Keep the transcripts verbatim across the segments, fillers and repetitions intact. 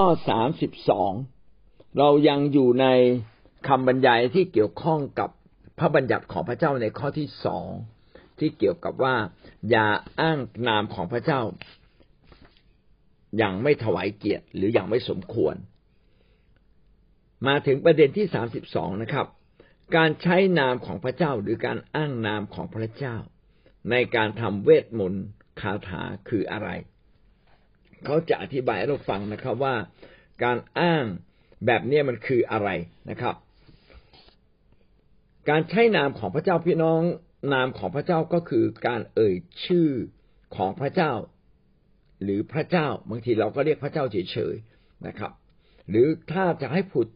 ข้อสามสิบสองเรายังอยู่ในคำบรรยายที่เกี่ยวข้องกับพระบัญญัติของพระเจ้าในข้อที่สองที่เกี่ยวกับว่าอย่าอ้างนามของพระเจ้าอย่างไม่ถวายเกียรติหรืออย่างไม่สมควรมาถึงประเด็นที่สามสิบสองนะครับการใช้นามของพระเจ้าหรือการอ้างนามของพระเจ้าในการทำเวทมนต์คาถาคืออะไรเขาจะอธิบายให้เราฟังนะครับว่าการอ้างแบบนี้มันคืออะไรนะครับการใช้นามของพระเจ้าพี่น้องนามของพระเจ้าก็คือการเอ่ยชื่อของพระเจ้าหรือพระเจ้าบางทีเราก็เรียกพระเจ้าเฉยๆนะครับหรือถ้าจะให้พูด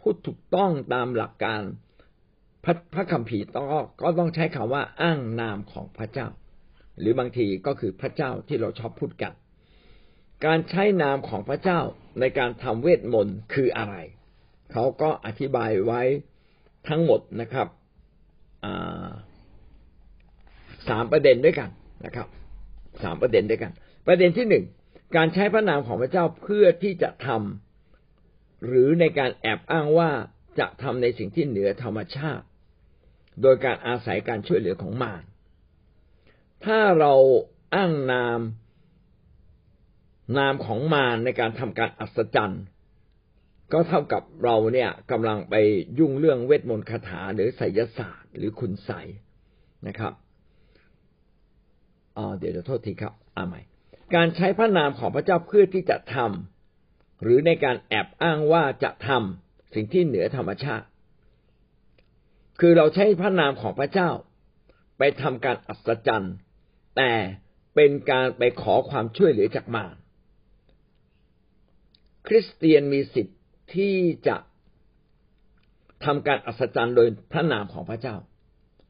พูดถูกต้องตามหลักการพระพระคัมภีร์ต้องก็ต้องใช้คำว่าอ้างนามของพระเจ้าหรือบางทีก็คือพระเจ้าที่เราชอบพูดกันการใช้นามของพระเจ้าในการทำเวทมนต์คืออะไรเขาก็อธิบายไว้ทั้งหมดนะครับสามประเด็นด้วยกันนะครับสามประเด็นด้วยกันประเด็นที่หนึ่งการใช้พระนามของพระเจ้าเพื่อที่จะทำหรือในการแอบอ้างว่าจะทำในสิ่งที่เหนือธรรมชาติโดยการอาศัยการช่วยเหลือของมารถ้าเราอ้างนามนามของมารในการทำการอัศจรรย์ก็เท่ากับเราเนี่ยกำลังไปยุ่งเรื่องเวทมนต์คาถาหรือไสยศาสตร์หรือคุณไสยนะครับอ๋อเดี๋ยวจะโทษทีครับอ่าใหม่การใช้พระนามของพระเจ้าเพื่อที่จะทำหรือในการแอบอ้างว่าจะทำสิ่งที่เหนือธรรมชาติคือเราใช้พระนามของพระเจ้าไปทำการอัศจรรย์แต่เป็นการไปขอความช่วยเหลือจากมารคริสเตียนมีสิทธิ์ที่จะทำการอัศจรรย์โดยพระนามของพระเจ้า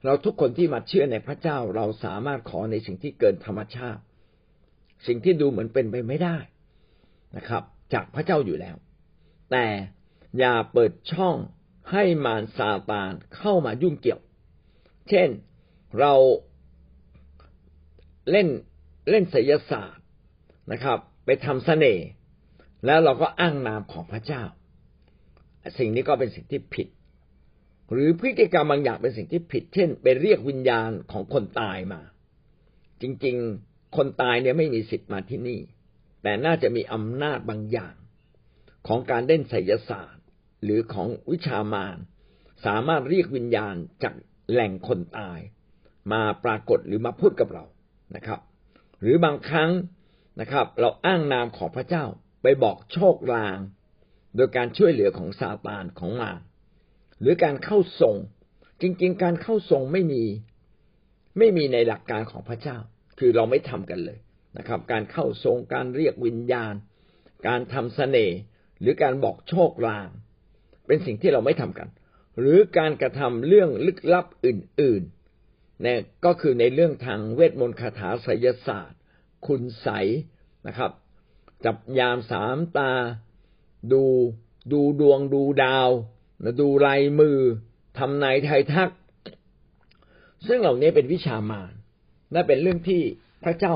เราทุกคนที่มาเชื่อในพระเจ้าเราสามารถขอในสิ่งที่เกินธรรมชาติสิ่งที่ดูเหมือนเป็นไปไม่ได้นะครับจากพระเจ้าอยู่แล้วแต่อย่าเปิดช่องให้มารซาตานเข้ามายุ่งเกี่ยวเช่นเราเล่นเล่นไสยศาสตร์นะครับไปทำเสน่ห์แล้วเราก็อ้างนามของพระเจ้าสิ่งนี้ก็เป็นสิ่งที่ผิดหรือพฤติกรรมบางอย่างเป็นสิ่งที่ผิดเช่นไปเรียกวิญญาณของคนตายมาจริงๆคนตายเนี่ยไม่มีสิทธิ์มาที่นี่แต่น่าจะมีอำนาจบางอย่างของการเล่นไสยศาสตร์หรือของวิชามารสามารถเรียกวิญญาณจากแหล่งคนตายมาปรากฏหรือมาพูดกับเรานะครับหรือบางครั้งนะครับเราอ้างนามของพระเจ้าไปบอกโชคลางโดยการช่วยเหลือของซาตานของมารหรือการเข้าทรงจริงๆการเข้าทรงไม่มีไม่มีในหลักการของพระเจ้าคือเราไม่ทำกันเลยนะครับการเข้าทรงการเรียกวิญญาณการทำเสน่ห์หรือการบอกโชคลางเป็นสิ่งที่เราไม่ทำกันหรือการกระทำเรื่องลึกลับอื่นๆเนี่ยก็คือในเรื่องทางเวทมนต์คาถาไสยศาสตร์คุณไสยนะครับจับยามสามตาดูดูดวงดูดาวดูลายมือทำนายไทยทักซึ่งเหล่านี้เป็นวิชามารและเป็นเรื่องที่พระเจ้า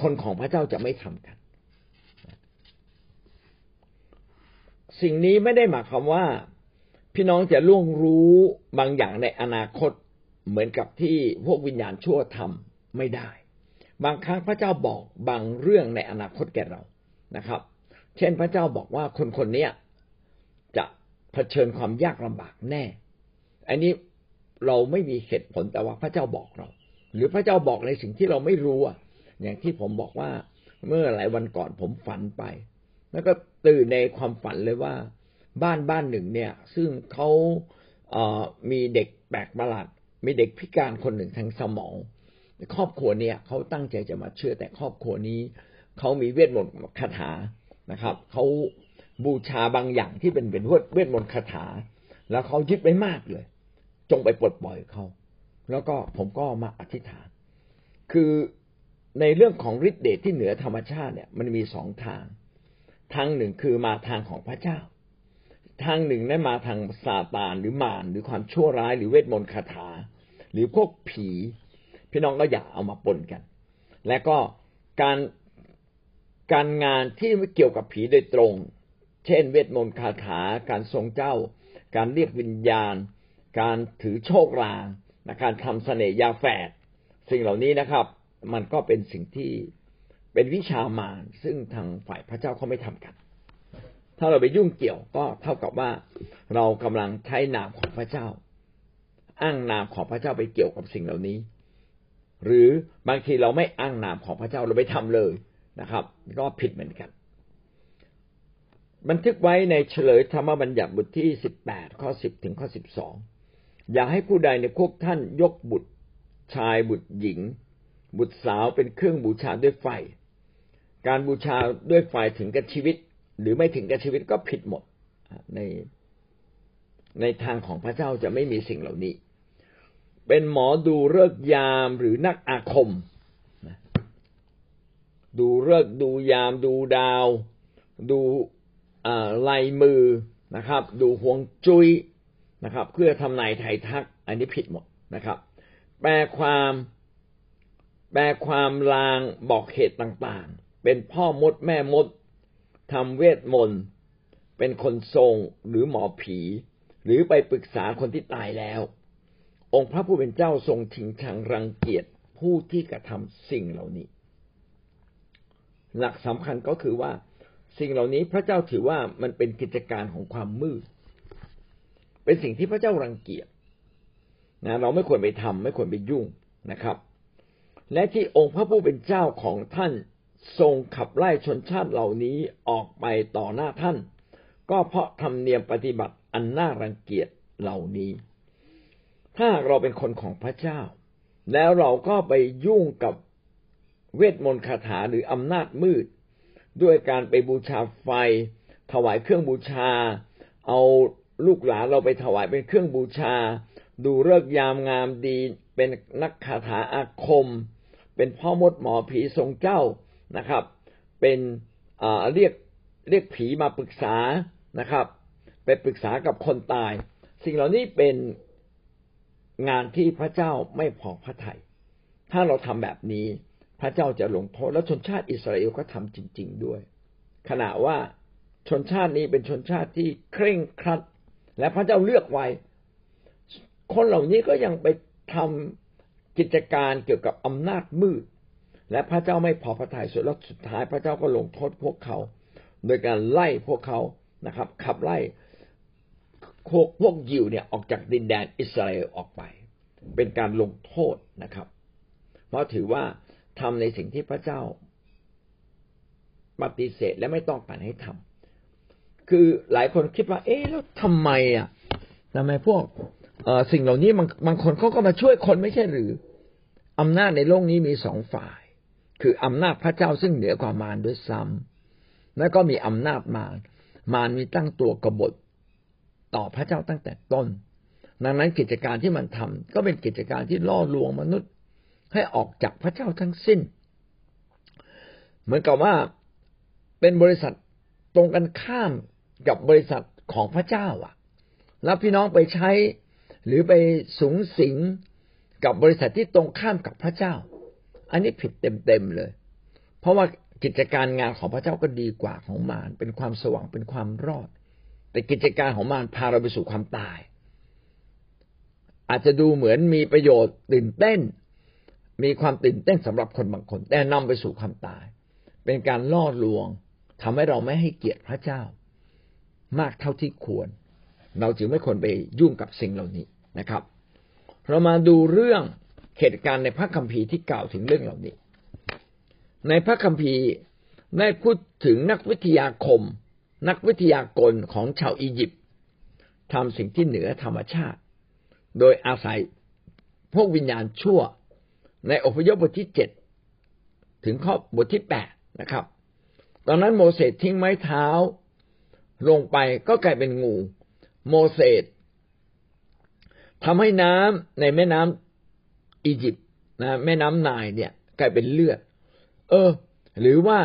คนของพระเจ้าจะไม่ทำกันสิ่งนี้ไม่ได้หมายความว่าพี่น้องจะล่วงรู้บางอย่างในอนาคตเหมือนกับที่พวกวิญญาณชั่วทำไม่ได้บางครั้งพระเจ้าบอกบางเรื่องในอนาคตแก่เรานะครับเช่นพระเจ้าบอกว่าคนคนนี้จะเผชิญความยากลำบากแน่อันนี้เราไม่มีเหตุผลแต่ว่าพระเจ้าบอกเราหรือพระเจ้าบอกในสิ่งที่เราไม่รู้อย่างที่ผมบอกว่าเมื่อหลายวันก่อนผมฝันไปแล้วก็ตื่นในความฝันเลยว่าบ้านบ้านหนึ่งเนี่ยซึ่งเขาเอ่อมีเด็กแปลกประหลาดมีเด็กพิการคนหนึ่งทางสมองครอบครัวเนี่ยเขาตั้งใจจะมาเชื่อแต่ครอบครัวนี้เขามีเวทมนต์คาถานะครับเขาบูชาบางอย่างที่เป็นเป็นเวทมนต์คาถาแล้วเขายึดไว้มากเลยจงไปปลดปล่อยเขาแล้วก็ผมก็มาอธิษฐานคือในเรื่องของฤทธิ์เดชที่เหนือธรรมชาติเนี่ยมันมีสองทางทางหนึ่งคือมาทางของพระเจ้าทางหนึ่งได้มาทางซาตานหรือมารหรือความชั่วร้ายหรือเวทมนต์คาถาหรือพวกผีพี่น้องก็อย่าเอามาปนกันและก็การ การงานที่ไม่เกี่ยวกับผีโดยตรงเช่นเวทมนต์คาถาการทรงเจ้าการเรียกวิญญาณการถือโชคลางการทำเสน่หยาแฝดสิ่งเหล่านี้นะครับมันก็เป็นสิ่งที่เป็นวิชามารซึ่งทางฝ่ายพระเจ้าเขาไม่ทำกันถ้าเราไปยุ่งเกี่ยวก็เท่ากับว่าเรากำลังใช้นามของพระเจ้าอ้างนามของพระเจ้าไปเกี่ยวกับสิ่งเหล่านี้หรือบางทีเราไม่อ้างนามของพระเจ้าเราไม่ทำเลยนะครับก็ผิดเหมือนกันบันทึกไว้ในเฉลยธรรมบัญญัติบทที่สิบแปดข้อสิบถึงข้อสิบสองอย่าให้ผู้ใดในพวกท่านยกบุตรชายบุตรหญิงบุตรสาวเป็นเครื่องบูชาด้วยไฟการบูชาด้วยไฟถึงกับชีวิตหรือไม่ถึงกับชีวิตก็ผิดหมดในในทางของพระเจ้าจะไม่มีสิ่งเหล่านี้เป็นหมอดูฤกษ์ยามหรือนักอาคมดูฤกษ์ดูยามดูดาวดูลายมือนะครับดูฮวงจุ้ยนะครับเพื่อทำนายไถ่ทักอันนี้ผิดหมดนะครับแปลความแปลความลางบอกเหตุต่างๆเป็นพ่อมดแม่มดทำเวทมนต์เป็นคนทรงหรือหมอผีหรือไปปรึกษาคนที่ตายแล้วองค์พระผู้เป็นเจ้าทรงชิงชังรังเกียจผู้ที่กระทำสิ่งเหล่านี้หลักสำคัญก็คือว่าสิ่งเหล่านี้พระเจ้าถือว่ามันเป็นกิจการของความมืดเป็นสิ่งที่พระเจ้ารังเกียจนะเราไม่ควรไปทำไม่ควรไปยุ่งนะครับและที่องค์พระผู้เป็นเจ้าของท่านทรงขับไล่ชนชาติเหล่านี้ออกไปต่อหน้าท่านก็เพราะธรรมเนียมปฏิบัติอันน่ารังเกียจเหล่านี้ถ้าเราเป็นคนของพระเจ้าแล้วเราก็ไปยุ่งกับเวทมนต์คาถาหรืออำนาจมืดด้วยการไปบูชาไฟถวายเครื่องบูชาเอาลูกหลานเราไปถวายเป็นเครื่องบูชาดูฤกษ์ยามงามดีเป็นนักคาถาอาคมเป็นพ่อมดหมอผีทรงเจ้านะครับเป็นเรียกเรียกผีมาปรึกษานะครับไปปรึกษากับคนตายสิ่งเหล่านี้เป็นงานที่พระเจ้าไม่พอพระทัยถ้าเราทำแบบนี้พระเจ้าจะลงโทษและชนชาติอิสราเอลก็ทำจริงๆด้วยขณะว่าชนชาตินี้เป็นชนชาติที่เคร่งครัดและพระเจ้าเลือกไว้คนเหล่านี้ก็ยังไปทำกิจการเกี่ยวกับอำนาจมืดและพระเจ้าไม่พอพระทัยสุดแล้วสุดท้ายพระเจ้าก็ลงโทษพวกเขาโดยการไล่พวกเขานะครับขับไล่พวกพวกยิวเนี่ยออกจากดินแดนอิสราเอลออกไปเป็นการลงโทษนะครับเพราะถือว่าทำในสิ่งที่พระเจ้าปฏิเสธและไม่ต้องการให้ทำคือหลายคนคิดว่าเอ๊ะแล้วทำไมอ่ะทำไมพวกสิ่งเหล่านี้บางคนเขาก็มาช่วยคนไม่ใช่หรืออำนาจในโลกนี้มีสองฝ่ายคืออำนาจพระเจ้าซึ่งเหนือกว่ามารด้วยซ้ำแล้วก็มีอำนาจมารมารมีตั้งตัวกบฏต่อพระเจ้าตั้งแต่ต้นดังนั้นกิจการที่มันทำก็เป็นกิจการที่ล่อลวงมนุษย์ให้ออกจากพระเจ้าทั้งสิ้นเหมือนกับว่าเป็นบริษัทตรงกันข้ามกับบริษัทของพระเจ้าอ่ะแล้วพี่น้องไปใช้หรือไปสูงสิงกับบริษัทที่ตรงข้ามกับพระเจ้าอันนี้ผิดเต็มๆเลยเพราะว่ากิจการงานของพระเจ้าก็ดีกว่าของมารเป็นความสว่างเป็นความรอดแต่กิจการของมารพาเราไปสู่ความตายอาจจะดูเหมือนมีประโยชน์ตื่นเต้นมีความตื่นเต้นสำหรับคนบางคนแต่นำไปสู่ความตายเป็นการล่อลวงทำให้เราไม่ให้เกียรติพระเจ้ามากเท่าที่ควรเราจึงไม่ควรไปยุ่งกับสิ่งเหล่านี้นะครับเรามาดูเรื่องเหตุการณ์ในพระคัมภีร์ที่กล่าวถึงเรื่องเหล่านี้ในพระคัมภีร์ได้พูดถึงนักวิทยาคมนักวิทยากลของชาวอียิปต์ทำสิ่งที่เหนือธรรมชาติโดยอาศัยพวกวิญญาณชั่วในอพยพบทที่เจ็ดถึงข้อบทที่แปดนะครับตอนนั้นโมเสสทิ้งไม้เท้าลงไปก็กลายเป็นงูโมเสสทำให้น้ำในแม่น้ำอียิปต์นะแม่น้ำไนล์เนี่ยกลายเป็นเลือดเออหรือว่า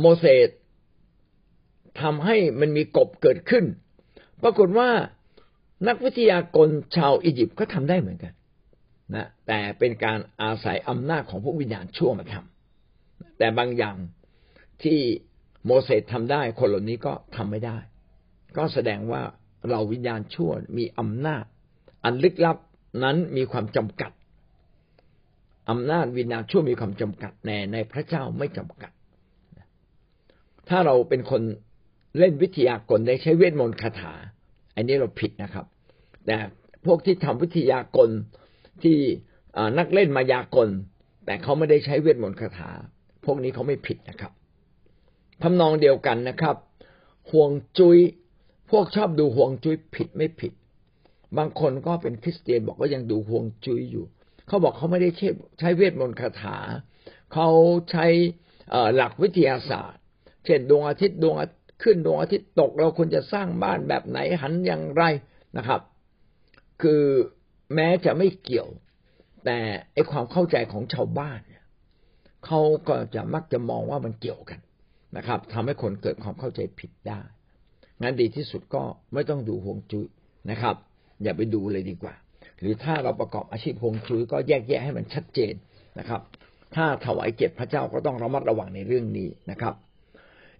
โมเสสทำให้มันมีกบเกิดขึ้นปรากฏว่านักวิทยากรชาวอียิปต์ก็ทำได้เหมือนกันนะแต่เป็นการอาศัยอำนาจของพวกวิญญาณชั่วมาทำแต่บางอย่าง ที่โมเสสทำได้คนเหล่านี้ก็ทำไม่ได้ก็แสดงว่าเราวิญญาณชั่วมีอำนาจอันลึกลับนั้นมีความจำกัดอำนาจวิญญาณชั่วมีความจำกัดแน่ในพระเจ้าไม่จำกัดถ้าเราเป็นคนเล่นวิทยากลได้ใช้เวทมนต์คาถาอันนี้เราผิดนะครับแต่พวกที่ทำวิทยากลที่นักเล่นมายากลแต่เขาไม่ได้ใช้เวทมนต์คาถาพวกนี้เขาไม่ผิดนะครับทำนองเดียวกันนะครับห่วงจุ้ยพวกชอบดูห่วงจุ้ยผิดไม่ผิดบางคนก็เป็นคริสเตียนบอกว่ายังดูห่วงจุ้ยอยู่เขาบอกเขาไม่ได้ใช้เวทมนต์คาถาเขาใช้หลักวิทยาศาสตร์เช่นดวงอาทิตย์ดวงขึ้นดวงอาทิตย์ตกเราควรจะสร้างบ้านแบบไหนหันอย่างไรนะครับคือแม้จะไม่เกี่ยวแต่ไอ้ความเข้าใจของชาวบ้านเขาก็จะมักจะมองว่ามันเกี่ยวกันนะครับทำให้คนเกิดความเข้าใจผิดได้งั้นดีที่สุดก็ไม่ต้องดูฮวงจุ้ยนะครับอย่าไปดูเลยดีกว่าหรือถ้าเราประกอบอาชีพฮวงจุ้ยก็แยกแยะให้มันชัดเจนนะครับถ้าถวายเกียรติพระเจ้าก็ต้องระมัดระวังในเรื่องนี้นะครับ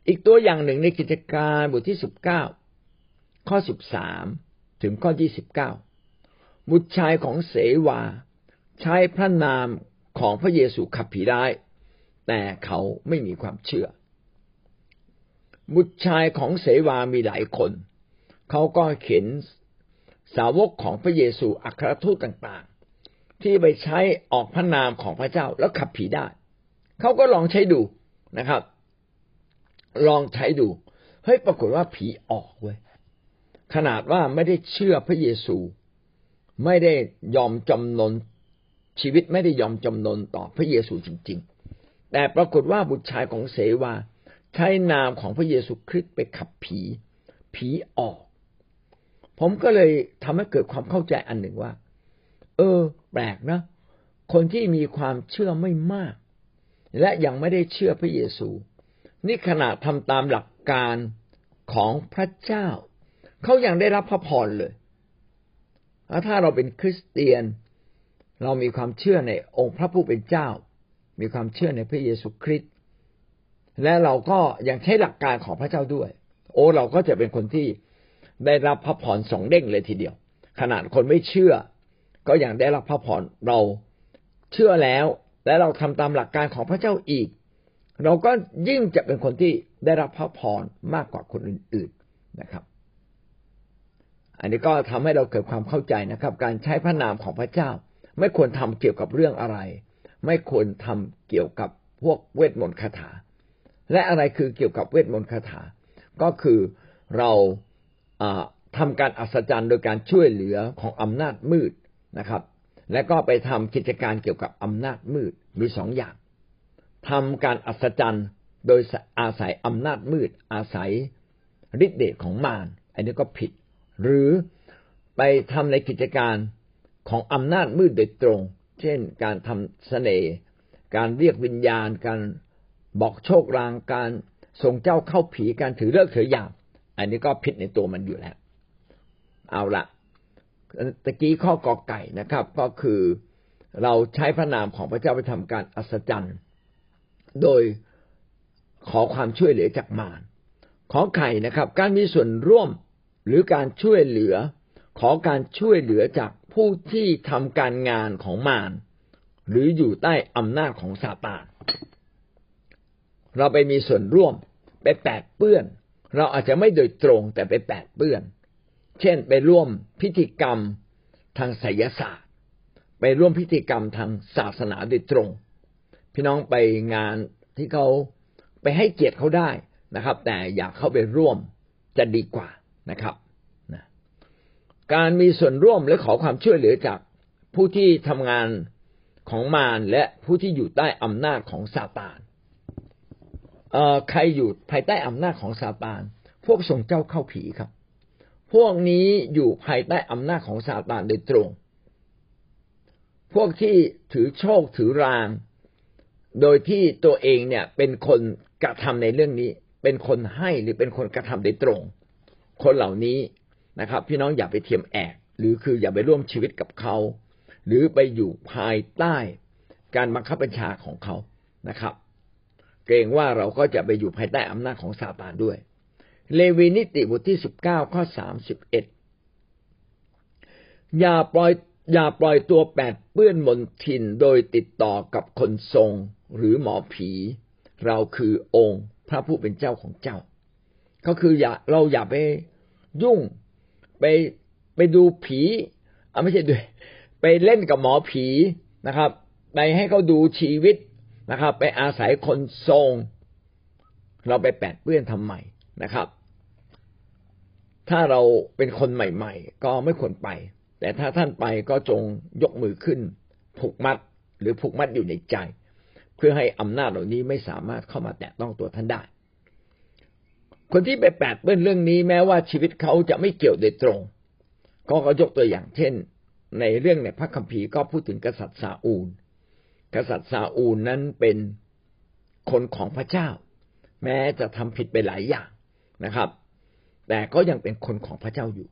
อีกตัวอย่างหนึ่งในกิจการบทที่สิบเก้าข้อสิบสามถึงข้อยี่สิบเก้าบุตรชายของเสวาใช้พระนามของพระเยซูขับผีได้แต่เขาไม่มีความเชื่อบุตรชายของเสวามีหลายคนเขาก็เขียนสาวกของพระเยซูอัครทูตต่างๆที่ไปใช้ออกพระนามของพระเจ้าแล้วขับผีได้เขาก็ลองใช้ดูนะครับลองใช้ดูเฮ้ยปรากฏว่าผีออกเว้ยขนาดว่าไม่ได้เชื่อพระเยซูไม่ได้ยอมจำนนชีวิตไม่ได้ยอมจำนนต่อพระเยซูจริงๆแต่ปรากฏว่าบุตรชายของเสวาใช้นามของพระเยซูคริสต์ไปขับผีผีออกผมก็เลยทำให้เกิดความเข้าใจอันหนึ่งว่าเออแปลกนะคนที่มีความเชื่อไม่มากและยังไม่ได้เชื่อพระเยซูนี่ขณะทำตามหลักการของพระเจ้าเขายังได้รับพระพรเลยถ้าเราเป็นคริสเตียนเรามีความเชื่อในองค์พระผู้เป็นเจ้ามีความเชื่อในพระเยซูคริสต์และเราก็ยังใช้หลักการของพระเจ้าด้วยโอ้เราก็จะเป็นคนที่ได้รับพระพรสองเด้งเลยทีเดียวขนาดคนไม่เชื่อก็ยังได้รับพระพรเราเชื่อแล้วและเราทำตามหลักการของพระเจ้าอีกเราก็ยิ่งจะเป็นคนที่ได้รับพระพรมากกว่าคนอื่นๆนะครับอันนี้ก็ทำให้เราเกิดความเข้าใจนะครับการใช้พระนามของพระเจ้าไม่ควรทำเกี่ยวกับเรื่องอะไรไม่ควรทำเกี่ยวกับพวกเวทมนต์คาถาและอะไรคือเกี่ยวกับเวทมนต์คาถาก็คือเราทำการอัศจรรย์โดยการช่วยเหลือของอำนาจมืดนะครับและก็ไปทำกิจการเกี่ยวกับอำนาจมืดมีสองอย่างทำการอัศจรรย์โดยอาศัยอำนาจมืดอาศัยฤทธิ์เดชของมารอันนี้ก็ผิดหรือไปทำในกิจการของอำนาจมืดโดยตรงเช่นการทำเสน่ห์การเรียกวิญญาณการบอกโชคลางการส่งเจ้าเข้าผีการถือเลิกถือยามอันนี้ก็ผิดในตัวมันอยู่แล้วเอาละตะกี้ข้อกอไก่นะครับก็คือเราใช้พระนามของพระเจ้าไปทำการอัศจรรย์โดยขอความช่วยเหลือจากมารขอไข่นะครับการมีส่วนร่วมหรือการช่วยเหลือขอการช่วยเหลือจากผู้ที่ทำการงานของมารหรืออยู่ใต้อำนาจของซาตานเราไปมีส่วนร่วมไปแปดเปื้อนเราอาจจะไม่โดยตรงแต่ไปแปดเปื้อนเช่นไปร่วมพิธีกรรมทางไสยศาสตร์ไปร่วมพิธีกรรมทางศาสนาโดยตรงพี่น้องไปงานที่เขาไปให้เกียรติเขาได้นะครับแต่อยากเข้าไปร่วมจะดีกว่านะครับนะการมีส่วนร่วมและขอความช่วยเหลือจากผู้ที่ทำงานของมารและผู้ที่อยู่ใต้อำนาจของซาตานเอ่อใครอยู่ภายใต้อำนาจของซาตานพวกส่งเจ้าเข้าผีครับพวกนี้อยู่ภายใต้อำนาจของซาตานโดยตรงพวกที่ถือโชคถือรางโดยที่ตัวเองเนี่ยเป็นคนกระทำในเรื่องนี้เป็นคนให้หรือเป็นคนกระทำโดยตรงคนเหล่านี้นะครับพี่น้องอย่าไปเทียมแอบหรือคืออย่าไปร่วมชีวิตกับเขาหรือไปอยู่ภายใต้การบังคับบัญชาของเขานะครับ เกรงว่าเราก็จะไปอยู่ภายใต้อำนาจของซาตานด้วยเลวีนิติบทที่สิบเก้าข้อสามสิบเอ็ดอย่าปล่อยอย่าปล่อยตัวแปดเปื้อนมนทินโดยติดต่อกับคนทรงหรือหมอผีเราคือองค์พระผู้เป็นเจ้าของเจ้าก็คืออย่าเราอย่าไปยุ่งไปไปดูผีอ่ะไม่ใช่ด้วยไปเล่นกับหมอผีนะครับไปให้เขาดูชีวิตนะครับไปอาศัยคนทรงเราไปแปดเปื้อนทำไมนะครับถ้าเราเป็นคนใหม่ๆก็ไม่ควรไปแต่ถ้าท่านไปก็จงยกมือขึ้นผูกมัดหรือผูกมัดอยู่ในใจเพื่อให้อำนาจเหล่านี้ไม่สามารถเข้ามาแตะต้องตัวท่านได้คนที่ไปแปดเปื้อนเรื่องนี้แม้ว่าชีวิตเขาจะไม่เกี่ยวโดยตรงก็ก็ยกตัวอย่างเช่นในเรื่องในพระคัมภีร์ก็พูดถึงกษัตริย์ซาอูลกษัตริย์ซาอูลนั้นเป็นคนของพระเจ้าแม้จะทำผิดไปหลายอย่างนะครับแต่ก็ยังเป็นคนของพระเจ้าอยู่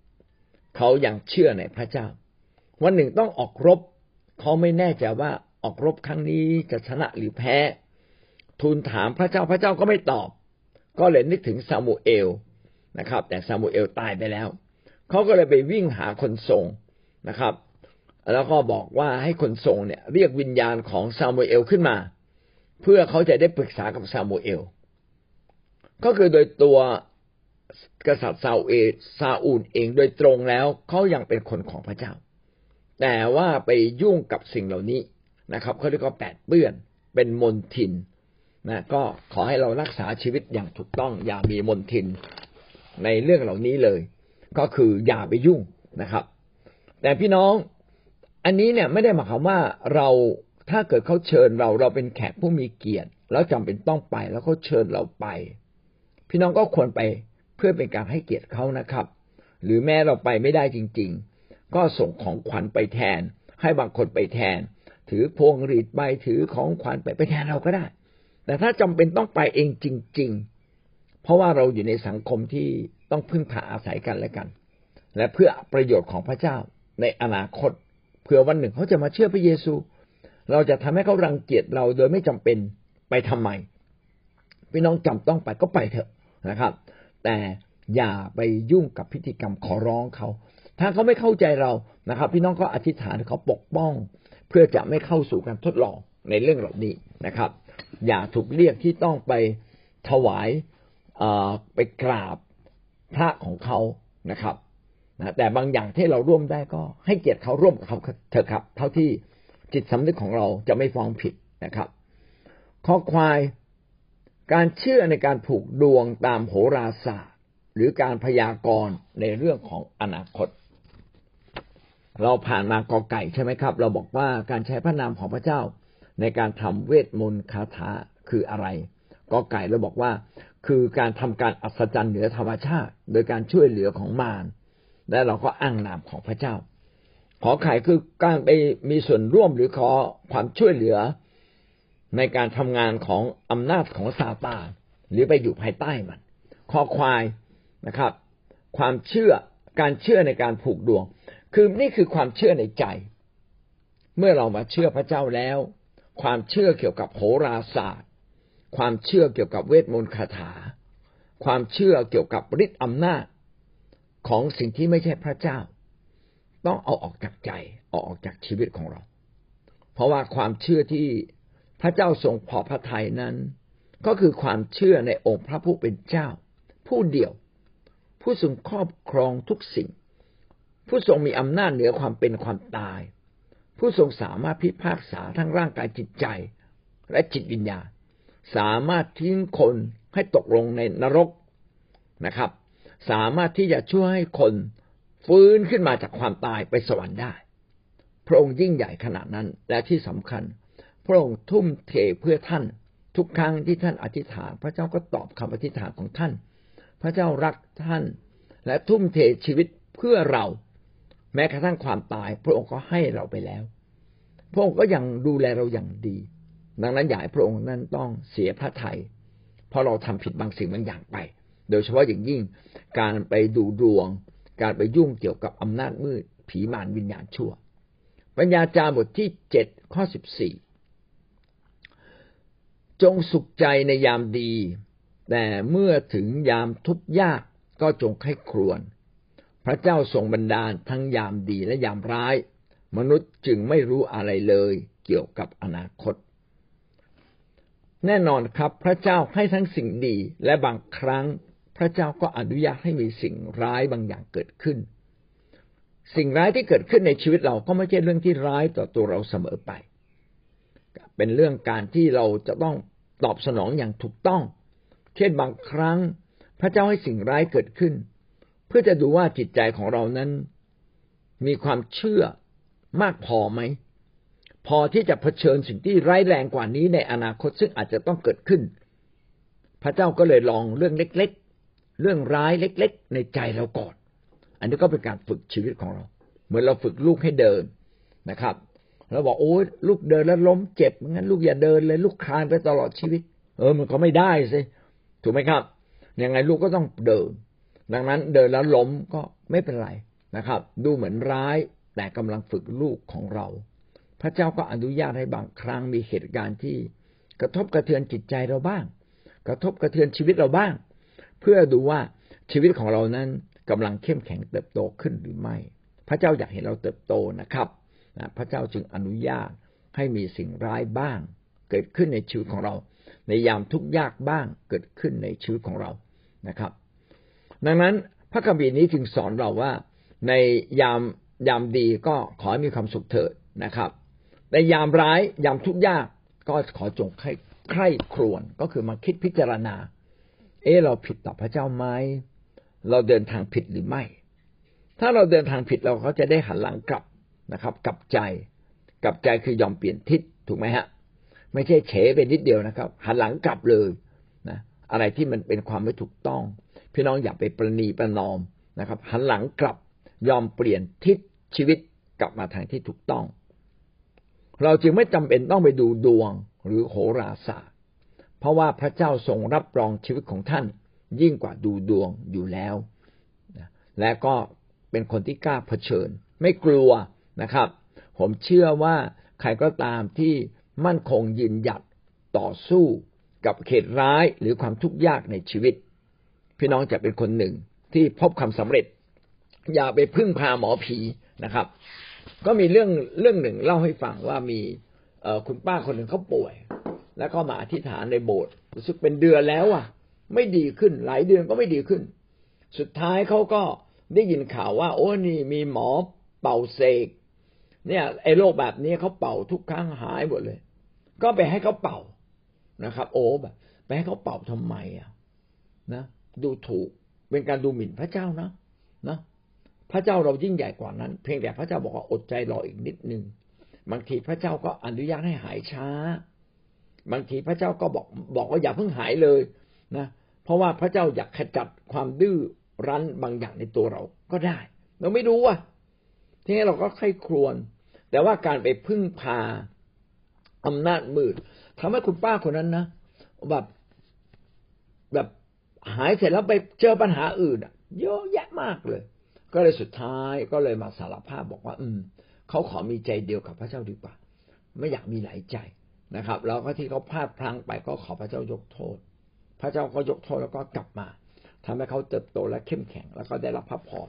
เขายังเชื่อในพระเจ้าวันหนึ่งต้องออกรบเขาไม่แน่ใจว่าออกรบครั้งนี้จะชนะหรือแพ้ทูลถามพระเจ้าพระเจ้าก็ไม่ตอบก็เลยนึกถึงซามูเอลนะครับแต่ซามูเอลตายไปแล้วเขาก็เลยไปวิ่งหาคนทรงนะครับแล้วก็บอกว่าให้คนทรงเนี่ยเรียกวิญญาณของซามูเอลขึ้นมาเพื่อเขาจะได้ปรึกษากับซามูเอลก็คือโดยตัวกษัตริย์ซาอูลซาอูลเองโดยตรงแล้วเขายังเป็นคนของพระเจ้าแต่ว่าไปยุ่งกับสิ่งเหล่านี้นะครับเขาเรียกว่าแปดเปื้อนเป็นมลทินนะก็ขอให้เรารักษาชีวิตอย่างถูกต้องอย่ามีมลทินในเรื่องเหล่านี้เลยก็คืออย่าไปยุ่งนะครับแต่พี่น้องอันนี้เนี่ยไม่ได้หมายความว่าเราถ้าเกิดเขาเชิญเราเราเป็นแขกผู้มีเกียรติแล้วจำเป็นต้องไปแล้วเขาเชิญเราไปพี่น้องก็ควรไปเพื่อเป็นการให้เกียรติเขานะครับหรือแม้เราไปไม่ได้จริงๆก็ส่งของขวัญไปแทนให้บางคนไปแทนถือพวงหรีดไปถือของขวัญไปไปแทนเราก็ได้แต่ถ้าจำเป็นต้องไปเองจริงๆเพราะว่าเราอยู่ในสังคมที่ต้องพึ่งพาอาศัยกันและกันและเพื่อประโยชน์ของพระเจ้าในอนาคตเผื่อวันหนึ่งเขาจะมาเชื่อพระเยซูเราจะทำให้เขารังเกียจเราโดยไม่จำเป็นไปทำไมพี่น้องจำต้องไปก็ไปเถอะนะครับแต่อย่าไปยุ่งกับพิธีกรรมขอร้องเขาถ้าเขาไม่เข้าใจเรานะครับพี่น้องก็อธิษฐานเขาปกป้องเพื่อจะไม่เข้าสู่การทดลองในเรื่องเหล่านี้นะครับอย่าถูกเรียกที่ต้องไปถวายไปกราบพระของเขานะครับนะแต่บางอย่างที่เราร่วมได้ก็ให้เกียรติเขาร่วมกับเขาเถอะครับเท่าที่จิตสำนึกของเราจะไม่ฟ้องผิดนะครับข้อควายการเชื่อในการผูกดวงตามโหราศาสตร์หรือการพยากรณ์ในเรื่องของอนาคตเราผ่านมากอไก่ใช่ไหมครับเราบอกว่าการใช้พระนามของพระเจ้าในการทำเวทมนต์คาถาคืออะไรกอไก่เราบอกว่าคือการทำการอัศจรรย์เหนือธรรมชาติโดยการช่วยเหลือของมารและเราก็อ้างนามของพระเจ้าขอไข่คือการไปมีส่วนร่วมหรือขอความช่วยเหลือในการทำงานของอำนาจของซาตานหรือไปอยู่ภายใต้มันคอควายนะครับความเชื่อการเชื่อในการผูกดวงคือนี่คือความเชื่อในใจเมื่อเรามาเชื่อพระเจ้าแล้วความเชื่อเกี่ยวกับโหราศาสตร์ความเชื่อเกี่ยวกับเวทมนต์คาถาความเชื่อเกี่ยวกับฤทธิ์อำนาจของสิ่งที่ไม่ใช่พระเจ้าต้องเอาออกจากใจเอาออกจากชีวิตของเราเพราะว่าความเชื่อที่พระเจ้าทรงพอพระทัยนั้นก็คือความเชื่อในองค์พระผู้เป็นเจ้าผู้เดียวผู้ทรงครอบครองทุกสิ่งผู้ทรงมีอำนาจเหนือความเป็นความตายผู้ทรงสามารถพิพากษาทั้งร่างกายจิตใจและจิตวิญญาณสามารถทิ้งคนให้ตกลงในนรกนะครับสามารถที่จะช่วยให้คนฟื้นขึ้นมาจากความตายไปสวรรค์ได้พระองค์ยิ่งใหญ่ขนาดนั้นและที่สำคัญพระองค์ทุ่มเทเพื่อท่านทุกครั้งที่ท่านอธิษฐานพระเจ้าก็ตอบคำอธิษฐานของท่านพระเจ้ารักท่านและทุ่มเทชีวิตเพื่อเราแม้กระทั่งความตายพระองค์ก็ให้เราไปแล้วพระองค์ก็ยังดูแลเราอย่างดีดังนั้นอย่าให้พระองค์นั้นต้องเสียพระทัยเพราะเราทำผิดบางสิ่งบางอย่างไปโดยเฉพาะอย่างยิ่งการไปดูดวงการไปยุ่งเกี่ยวกับอำนาจมืดผีมารวิญญาณชั่วปัญญาจารย์บทที่เจ็ดข้อสิบสี่ จงสุขใจในยามดีแต่เมื่อถึงยามทุกข์ยากก็จงใคร่ครวญพระเจ้าทรงบันดาลทั้งยามดีและยามร้ายมนุษย์จึงไม่รู้อะไรเลยเกี่ยวกับอนาคตแน่นอนครับพระเจ้าให้ทั้งสิ่งดีและบางครั้งพระเจ้าก็อนุญาตให้มีสิ่งร้ายบางอย่างเกิดขึ้นสิ่งร้ายที่เกิดขึ้นในชีวิตเราก็ไม่ใช่เรื่องที่ร้ายต่อตัวเราเสมอไปเป็นเรื่องการที่เราจะต้องตอบสนองอย่างถูกต้องเช่นบางครั้งพระเจ้าให้สิ่งร้ายเกิดขึ้นเพื่อจะดูว่าจิตใจของเรานั้นมีความเชื่อมากพอไหมพอที่จะเผชิญสิ่งที่ร้ายแรงกว่านี้ในอนาคตซึ่งอาจจะต้องเกิดขึ้นพระเจ้าก็เลยลองเรื่องเล็กๆเรื่องร้ายเล็กๆในใจเราก่อนอันนี้ก็เป็นการฝึกชีวิตของเราเหมือนเราฝึกลูกให้เดินนะครับเราบอกโอ้ยลูกเดินแล้วล้มเจ็บงั้นลูกอย่าเดินเลยลูกคลานไปตลอดชีวิตเออมันก็ไม่ได้สิถูกไหมครับยังไงลูกก็ต้องเดินดังนั้นเดินแล้วล้มก็ไม่เป็นไรนะครับดูเหมือนร้ายแต่กำลังฝึกลูกของเราพระเจ้าก็อนุญาตให้บางครั้งมีเหตุการณ์ที่กระทบกระเทือนจิตใจเราบ้างกระทบกระเทือนชีวิตเราบ้างเพื่อดูว่าชีวิตของเรานั้นกำลังเข้มแข็งเติบโตขึ้นหรือไม่พระเจ้าอยากเห็นเราเติบโตนะครับพระเจ้าจึงอนุญาตให้มีสิ่งร้ายบ้างเกิดขึ้นในชีวิตของเราในยามทุกข์ยากบ้างเกิดขึ้นในชีวิตของเรานะครับดังนั้นพระคัมภีร์นี้จึงสอนเราว่าในยามยามดีก็ขอให้มีความสุขเถิดนะครับในยามร้ายยามทุกข์ยากก็ขอจงใคร่ครวญก็คือมาคิดพิจารณาเอ๊ะเราผิดต่อพระเจ้าไหมเราเดินทางผิดหรือไม่ถ้าเราเดินทางผิดเราก็จะได้หันหลังกลับนะครับกลับใจกลับใจคือยอมเปลี่ยนทิศถูกไหมฮะไม่ใช่เฉไปนิดเดียวนะครับหันหลังกลับเลยนะอะไรที่มันเป็นความไม่ถูกต้องพี่น้องอย่าไปประนีประนอมนะครับหันหลังกลับยอมเปลี่ยนทิศชีวิตกลับมาทางที่ถูกต้องเราจึงไม่จำเป็นต้องไปดูดวงหรือโหราศาสตร์เพราะว่าพระเจ้าทรงรับรองชีวิตของท่านยิ่งกว่าดูดวงอยู่แล้วและก็เป็นคนที่กล้าเผชิญไม่กลัวนะครับผมเชื่อว่าใครก็ตามที่มั่นคงยืนหยัดต่อสู้กับเหตุร้ายหรือความทุกข์ยากในชีวิตพี่น้องจะเป็นคนหนึ่งที่พบความสำเร็จอย่าไปพึ่งพาหมอผีนะครับก็มีเรื่องเรื่องหนึ่งเล่าให้ฟังว่ามีคุณป้าคนหนึ่งเขาป่วยแล้วก็มาอธิษฐานในโบสถ์รู้สึกเป็นเดือนแล้วอ่ะไม่ดีขึ้นหลายเดือนก็ไม่ดีขึ้นสุดท้ายเขาก็ได้ยินข่าวว่าโอ้นี่มีหมอเป่าเสกเนี่ยไอ้โรคแบบนี้เขาเป่าทุกครั้งหายหมดเลยก็ไปให้เขาเป่านะครับโอ้แบบไปให้เขาเป่าทำไมอ่ะนะดูถูกเป็นการดูหมิ่นพระเจ้านะนะพระเจ้าเรายิ่งใหญ่กว่านั้นเพียงแต่พระเจ้าบอกว่าอดใจรออีกนิดนึงบางทีพระเจ้าก็อนุญาตให้หายช้าบางทีพระเจ้าก็บอกบอกว่าอย่าเพิ่งหายเลยนะเพราะว่าพระเจ้าอยากขจัดความดื้อรั้นบางอย่างในตัวเราก็ได้เราไม่รู้อ่ะทีนี้เราก็ใคร่ครวญแต่ว่าการไปพึ่งพาอำนาจมืดทำให้คุณป้าคนนั้นนะแบบแบบหายเสร็จแล้วไปเจอปัญหาอื่นเยอะแยะมากเลยก็เลยสุดท้ายก็เลยมาสารภาพบอกว่าอืมเขาขอมีใจเดียวกับพระเจ้าดีกว่าไม่อยากมีหลายใจนะครับแล้วก็ที่เขาพลาดพลั้งไปก็ขอพระเจ้ายกโทษพระเจ้าก็ยกโทษแล้วก็กลับมาทำให้เขาเติบโตและเข้มแข็งแล้วก็ได้รับพระพร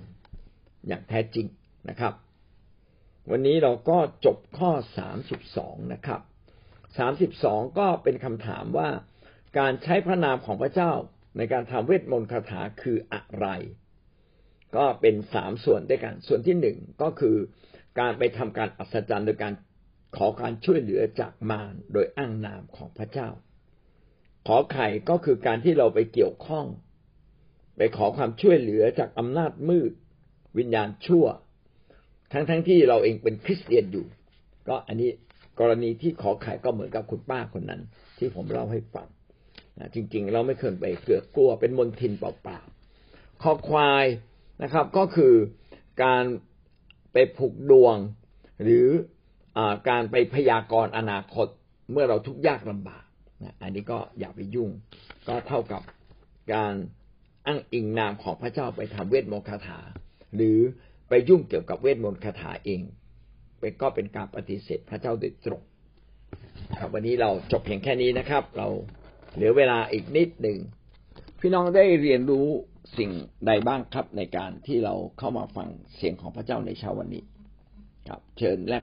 อย่างแท้จริงนะครับวันนี้เราก็จบข้อสามสิบสองนะครับสามสิบสองก็เป็นคำถามว่าการใช้พระนามของพระเจ้าในการทำเวทมนต์คาถาคืออะไรก็เป็นสามส่วนด้วยกันส่วนที่หนึ่งก็คือการไปทำการอัศจรรย์โดยการขอการช่วยเหลือจากมารโดยอ้างนามของพระเจ้าขอไข่ก็คือการที่เราไปเกี่ยวข้องไปขอความช่วยเหลือจากอำนาจมืดวิญญาณชั่วทั้งๆ ท, ที่เราเองเป็นคริสเตียนอยู่ก็อันนี้กรณีที่ขอไข่ก็เหมือนกับคุณป้าคนนั้นที่ผมเล่าให้ฟังจริงๆเราไม่เคยไปเกลือกลัวเป็นมนทินเปล่าๆขอควายนะครับก็คือการไปผูกดวงหรือการไปพยากรณ์อนาคตเมื่อเราทุกข์ยากลำบากอันนี้ก็อย่าไปยุ่งก็เท่ากับการอ้างอิงนามของพระเจ้าไปทำเวทมนต์คาถาหรือไปยุ่งเกี่ยวกับเวทมนต์คาถาเองเป็นก็เป็นการปฏิเสธพระเจ้าโดยตรง ครับวันนี้เราจบเพียงแค่นี้นะครับเราเหลือเวลาอีกนิดหนึ่งพี่น้องได้เรียนรู้สิ่งใดบ้างครับในการที่เราเข้ามาฟังเสียงของพระเจ้าในเช้าวันนี้ครับเชิญแลก